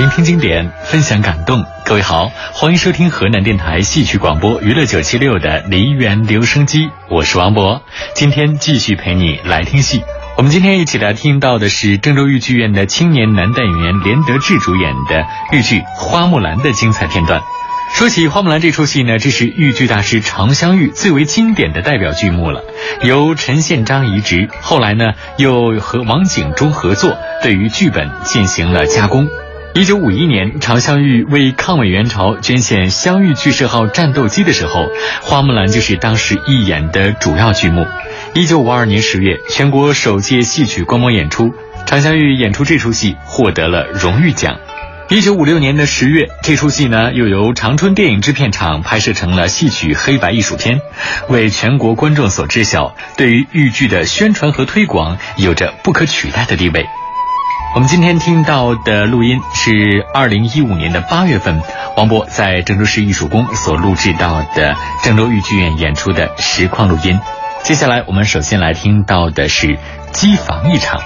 聆听经典，分享感动。各位好，欢迎收听河南电台戏曲广播娱乐976的梨园留声机，我是王博，今天继续陪你来听戏。我们今天一起来听到的是郑州豫剧院的青年男旦演员连德志主演的豫剧《花木兰》的精彩片段。说起《花木兰》这出戏呢，这是豫剧大师常香玉最为经典的代表剧目了。由陈宪章移植，后来呢又和王景忠合作，对于剧本进行了加工。1951年，常香玉为抗美援朝捐献香玉剧社号战斗机的时候，花木兰就是当时一演的主要剧目。1952年10月，全国首届戏曲观摩演出，常香玉演出这出戏获得了荣誉奖。1956年10月，这出戏呢又由长春电影制片厂拍摄成了戏曲黑白艺术片，为全国观众所知晓，对于豫剧的宣传和推广有着不可取代的地位。我们今天听到的录音是2015年8月份，王博在郑州市艺术宫所录制到的郑州豫剧院演出的实况录音。接下来我们首先来听到的是机房一场。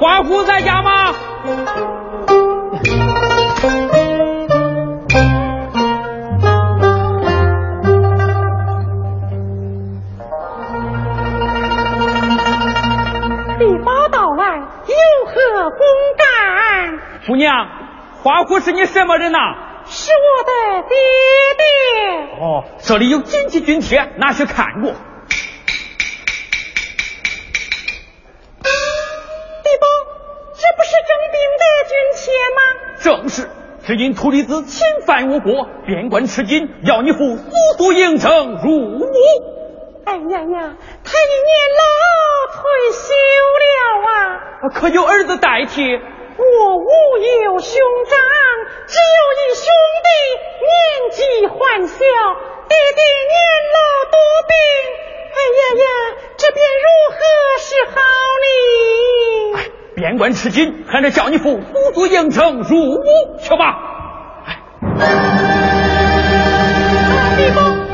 华夫在家吗？礼包道外有何公干？姑娘，华夫是你什么人呐？是我的爹爹。哦，这里有紧急军帖，拿去看过。正是，只因土里子侵犯我国，边关吃紧，要你父速速应征入伍。哎，娘娘，他一年老退休了啊，可有儿子代替？我无有兄长，只有一兄弟，年纪还小，弟弟年老多病。哎呀呀，这便如何是好呢？哎，边关吃紧，还得叫你父速速应征入伍去吧。哎，地方，地方。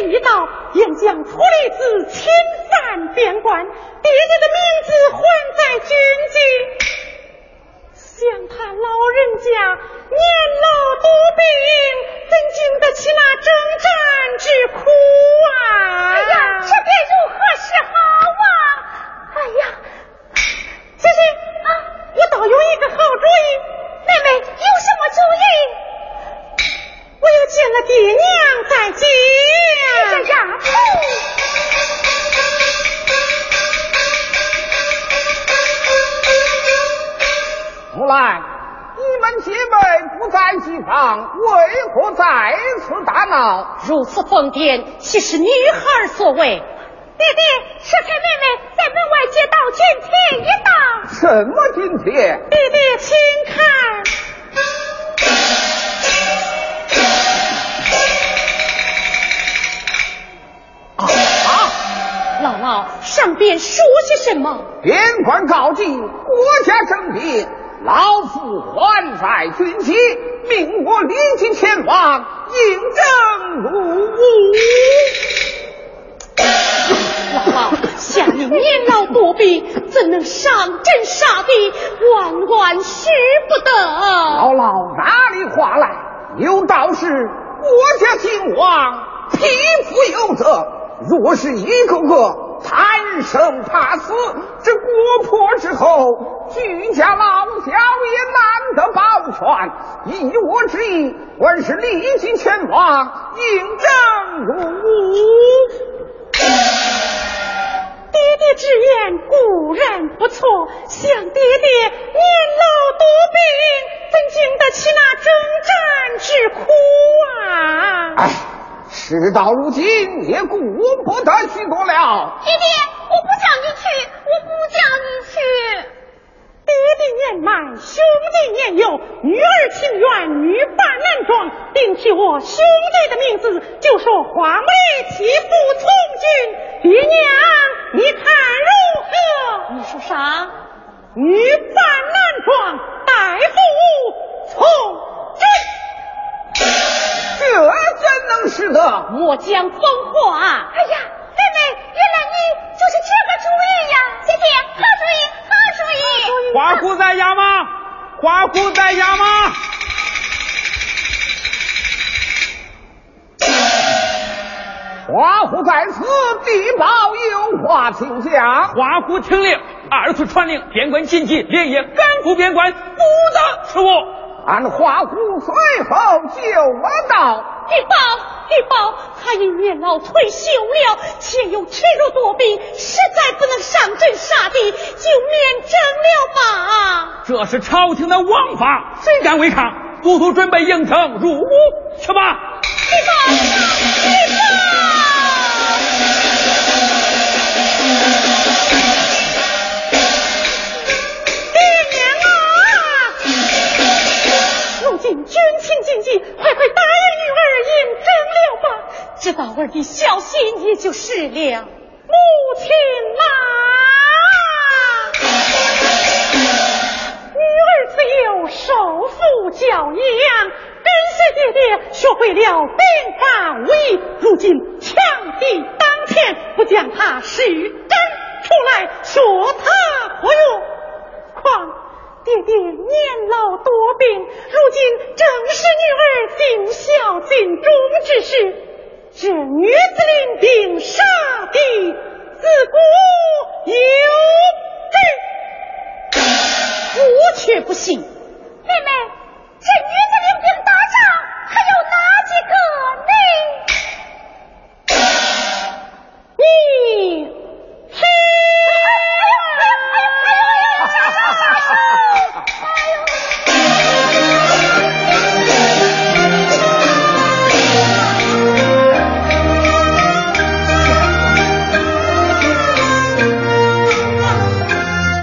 面一道，便将锄利子遣散边关，别人的名字还在军机。想他老人家年老多病，怎经得起那征战之苦啊？哎呀，这便如何是好啊？哎呀，姐姐啊，我倒有一个好主意。妹妹有什么主意？我又见了爹娘在家。哎呀，木兰，你们姐妹不在一旁，为何再次大闹？如此疯癫，岂是女孩所为？弟弟，是陪妹妹在门外接到军帖一道。什么军帖？弟弟，请看。姥姥，上边说些什么？边关告急，国家政变，老夫还在军机，命我立即前往应征入伍。姥姥，下你年老多病，怎能上阵杀敌，万万使不得。姥姥哪里话来？有道是国家兴亡，匹夫有责。若是一个个贪生怕死，这国破之后，举家老小也难得保全。依我之意，我是立即前往应征入伍。爹爹之言固然不错，想爹爹年老多病，怎经得起那征战之苦啊？哎，事到如今也顾不得许多了。爹爹，我不叫你去，我不叫你去。爹爹年迈，兄弟年幼，女儿情愿，女扮男装，并取我兄弟的名字，就说花木兰替父从军。爹娘，你看如何？你说啥？女扮男装，代父从军。这怎能使得？莫讲疯话啊！哎呀，妹妹，原来你就是这个主意呀！姐姐，好主意，好主意！花姑在家吗？花姑在家吗？花姑在此，地保有话请讲。花姑听令，二次传令，边关禁忌，连夜赶赴边关，不得迟误。俺花姑随后就了道。地保，他因年老退休了，且又体弱多病，实在不能上阵杀敌，就免征了吧。这是朝廷的王法，谁敢违抗，速速准备应征入伍去吧。地保。军情紧急，快答应女儿应征了吧！知道儿的孝心也就是了。母亲啊，女儿自幼受父教养，跟随爹爹学会了兵法武艺，如今强敌当前，不将他施展出来，说他何用？况爹爹年老多病，如今正是女儿尽孝尽忠之时。这女子领兵杀敌，自古有之。我却不信。妹妹，这女子领兵打仗，还有哪几个呢？你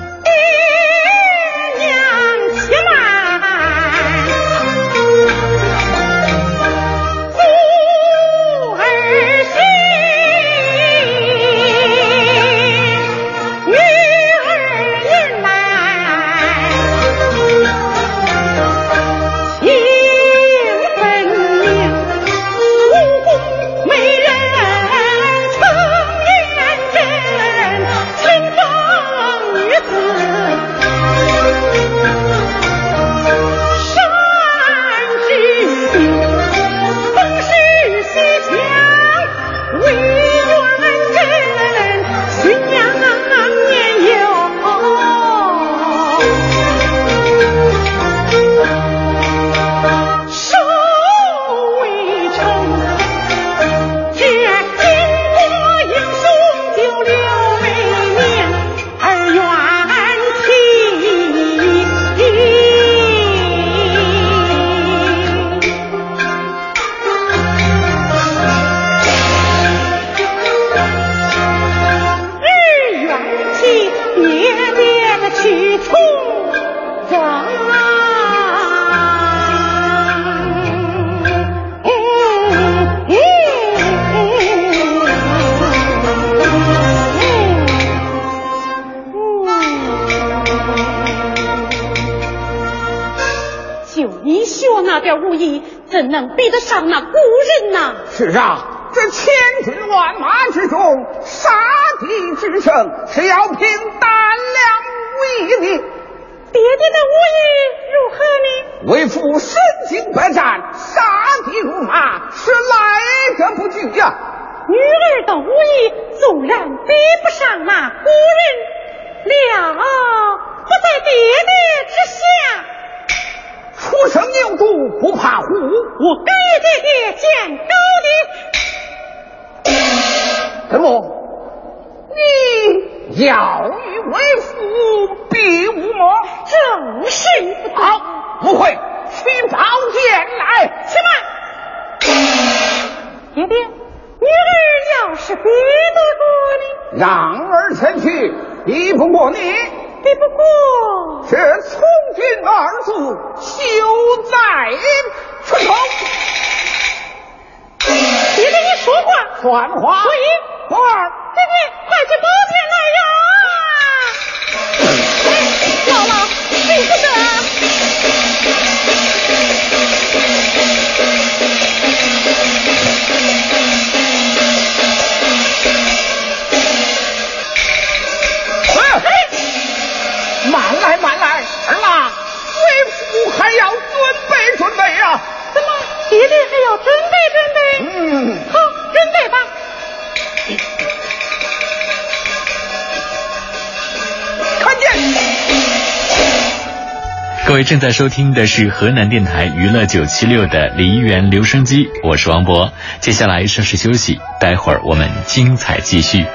爹娘且慢，点武艺，怎能比得上那古人呢？是啊。这千军万马之中，杀敌之胜是要凭胆量无疑的。爹爹的无疑如何呢？为父身经百战，杀敌如麻，是来者不拒呀。女儿的无疑纵然比不上那古人，了不在爹爹之下。出生牛犊不怕虎，我给爹爹见高的。怎么你要与为父比武吗？正是。好，不会去宝剑来。什么？爹爹，女儿要是比得过你，让儿前去。比不过你，比不过这从军二字就在春头。爹爹，你说话算话。所以宝儿，爹爹，快去宝剑来呀！姥姥，你不得！慢来，慢来，儿郎，为父还要准备准备呀！怎么，爹爹还要准备准备？好，准备吧。各位正在收听的是河南电台娱乐976的梨园留声机，我是王博。接下来稍事休息，待会儿我们精彩继续。